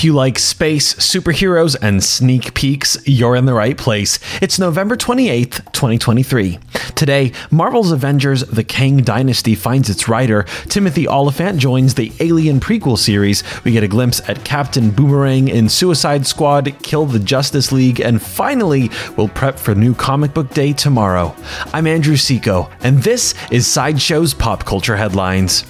If you like space, superheroes, and sneak peeks, you're in the right place. It's November 28th, 2023. Today, Marvel's Avengers: The Kang Dynasty finds its writer. Timothy Olyphant joins the Alien prequel series. We get a glimpse at Captain Boomerang in Suicide Squad, Kill the Justice League, and finally, we'll prep for new comic book day tomorrow. I'm Andrew Seco, and this is Sideshow's Pop Culture Headlines.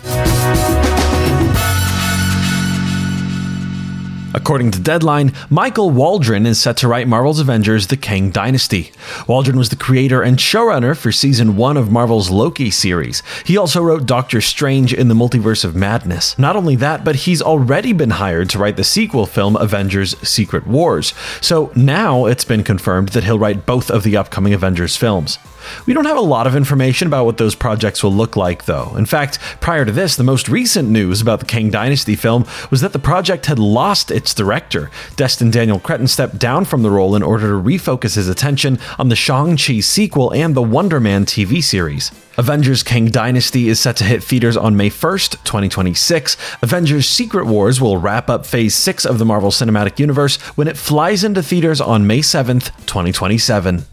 According to Deadline, Michael Waldron is set to write Marvel's Avengers: The Kang Dynasty. Waldron was the creator and showrunner for Season 1 of Marvel's Loki series. He also wrote Doctor Strange in the Multiverse of Madness. Not only that, but he's already been hired to write the sequel film Avengers: Secret Wars. So now it's been confirmed that he'll write both of the upcoming Avengers films. We don't have a lot of information about what those projects will look like, though. In fact, prior to this, the most recent news about the Kang Dynasty film was that the project had lost its director. Destin Daniel Cretton stepped down from the role in order to refocus his attention on the Shang-Chi sequel and the Wonder Man TV series. Avengers: Kang Dynasty is set to hit theaters on May 1st, 2026. Avengers: Secret Wars will wrap up Phase 6 of the Marvel Cinematic Universe when it flies into theaters on May 7th, 2027.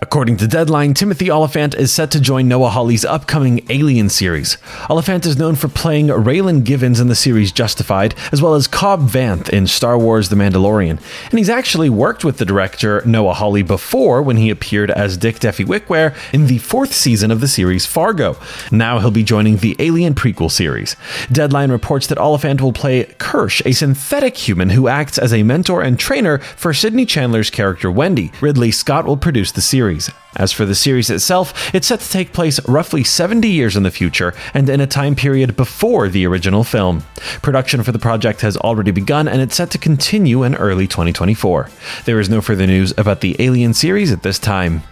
According to Deadline, Timothy Olyphant is set to join Noah Hawley's upcoming Alien series. Olyphant is known for playing Raylan Givens in the series Justified, as well as Cobb Vanth in Star Wars The Mandalorian. And he's actually worked with the director Noah Hawley before when he appeared as Dick Deffy Wickware in the 4th season of the series Fargo. Now he'll be joining the Alien prequel series. Deadline reports that Olyphant will play Kirsch, a synthetic human who acts as a mentor and trainer for Sydney Chandler's character Wendy. Ridley Scott will produce the series. As for the series itself, it's set to take place roughly 70 years in the future and in a time period before the original film. Production for the project has already begun and it's set to continue in early 2024. There is no further news about the Alien series at this time.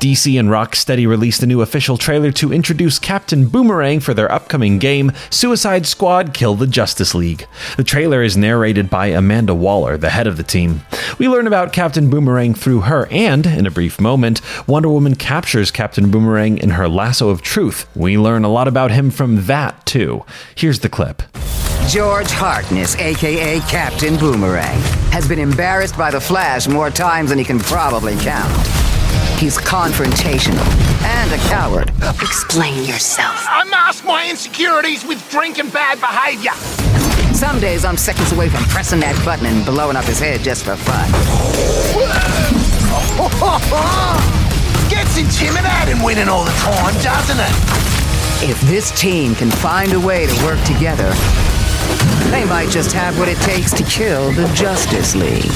DC and Rocksteady released a new official trailer to introduce Captain Boomerang for their upcoming game, Suicide Squad: Kill the Justice League. The trailer is narrated by Amanda Waller, the head of the team. We learn about Captain Boomerang through her, and, in a brief moment, Wonder Woman captures Captain Boomerang in her lasso of truth. We learn a lot about him from that, too. Here's the clip. George Harkness, a.k.a. Captain Boomerang, has been embarrassed by the Flash more times than he can probably count. He's confrontational and a coward. Explain yourself. I mask my insecurities with drink and bad behavior. Some days I'm seconds away from pressing that button and blowing up his head just for fun. Gets intimidating winning all the time, doesn't it? If this team can find a way to work together, they might just have what it takes to kill the Justice League.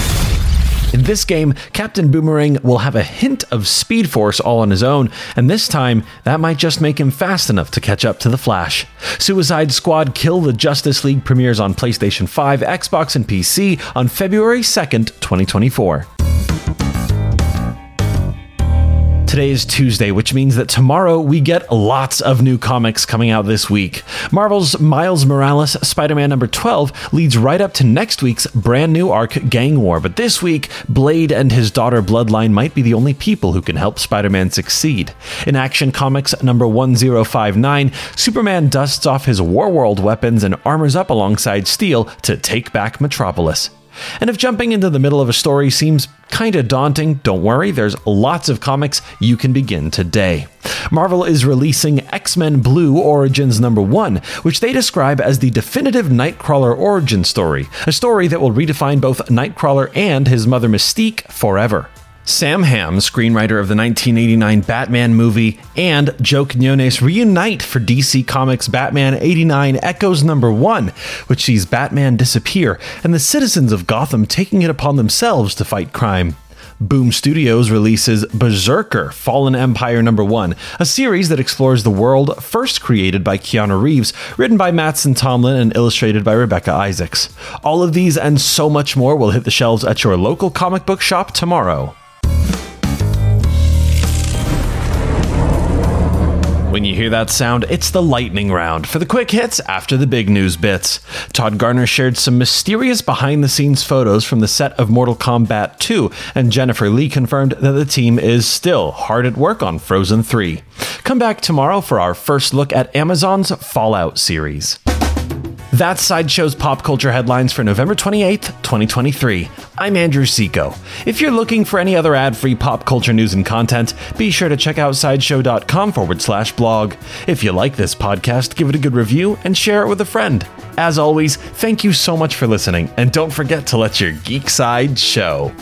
In this game, Captain Boomerang will have a hint of Speed Force all on his own, and this time, that might just make him fast enough to catch up to the Flash. Suicide Squad: Kill the Justice League premieres on PlayStation 5, Xbox, and PC on February 2nd, 2024. Today is Tuesday, which means that tomorrow we get lots of new comics coming out this week. Marvel's Miles Morales Spider-Man number 12 leads right up to next week's brand new arc, Gang War, but this week, Blade and his daughter Bloodline might be the only people who can help Spider-Man succeed. In Action Comics number 1059, Superman dusts off his Warworld weapons and armors up alongside Steel to take back Metropolis. And if jumping into the middle of a story seems kinda daunting, don't worry, there's lots of comics you can begin today. Marvel is releasing X-Men Blue Origins number 1, which they describe as the definitive Nightcrawler origin story, a story that will redefine both Nightcrawler and his mother Mystique forever. Sam Hamm, screenwriter of the 1989 Batman movie, and Joe Quinones reunite for DC Comics Batman 89 Echoes number 1, which sees Batman disappear and the citizens of Gotham taking it upon themselves to fight crime. Boom Studios releases Berserker: Fallen Empire number 1, a series that explores the world first created by Keanu Reeves, written by Mattson Tomlin and illustrated by Rebecca Isaacs. All of these and so much more will hit the shelves at your local comic book shop tomorrow. When you hear that sound, it's the lightning round for the quick hits after the big news bits. Todd Garner shared some mysterious behind-the-scenes photos from the set of Mortal Kombat 2, and Jennifer Lee confirmed that the team is still hard at work on Frozen 3. Come back tomorrow for our first look at Amazon's Fallout series. That's Sideshow's pop culture headlines for November 28th, 2023. I'm Andrew Seco. If you're looking for any other ad-free pop culture news and content, be sure to check out sideshow.com/blog. If you like this podcast, give it a good review and share it with a friend. As always, thank you so much for listening, and don't forget to let your geek side show.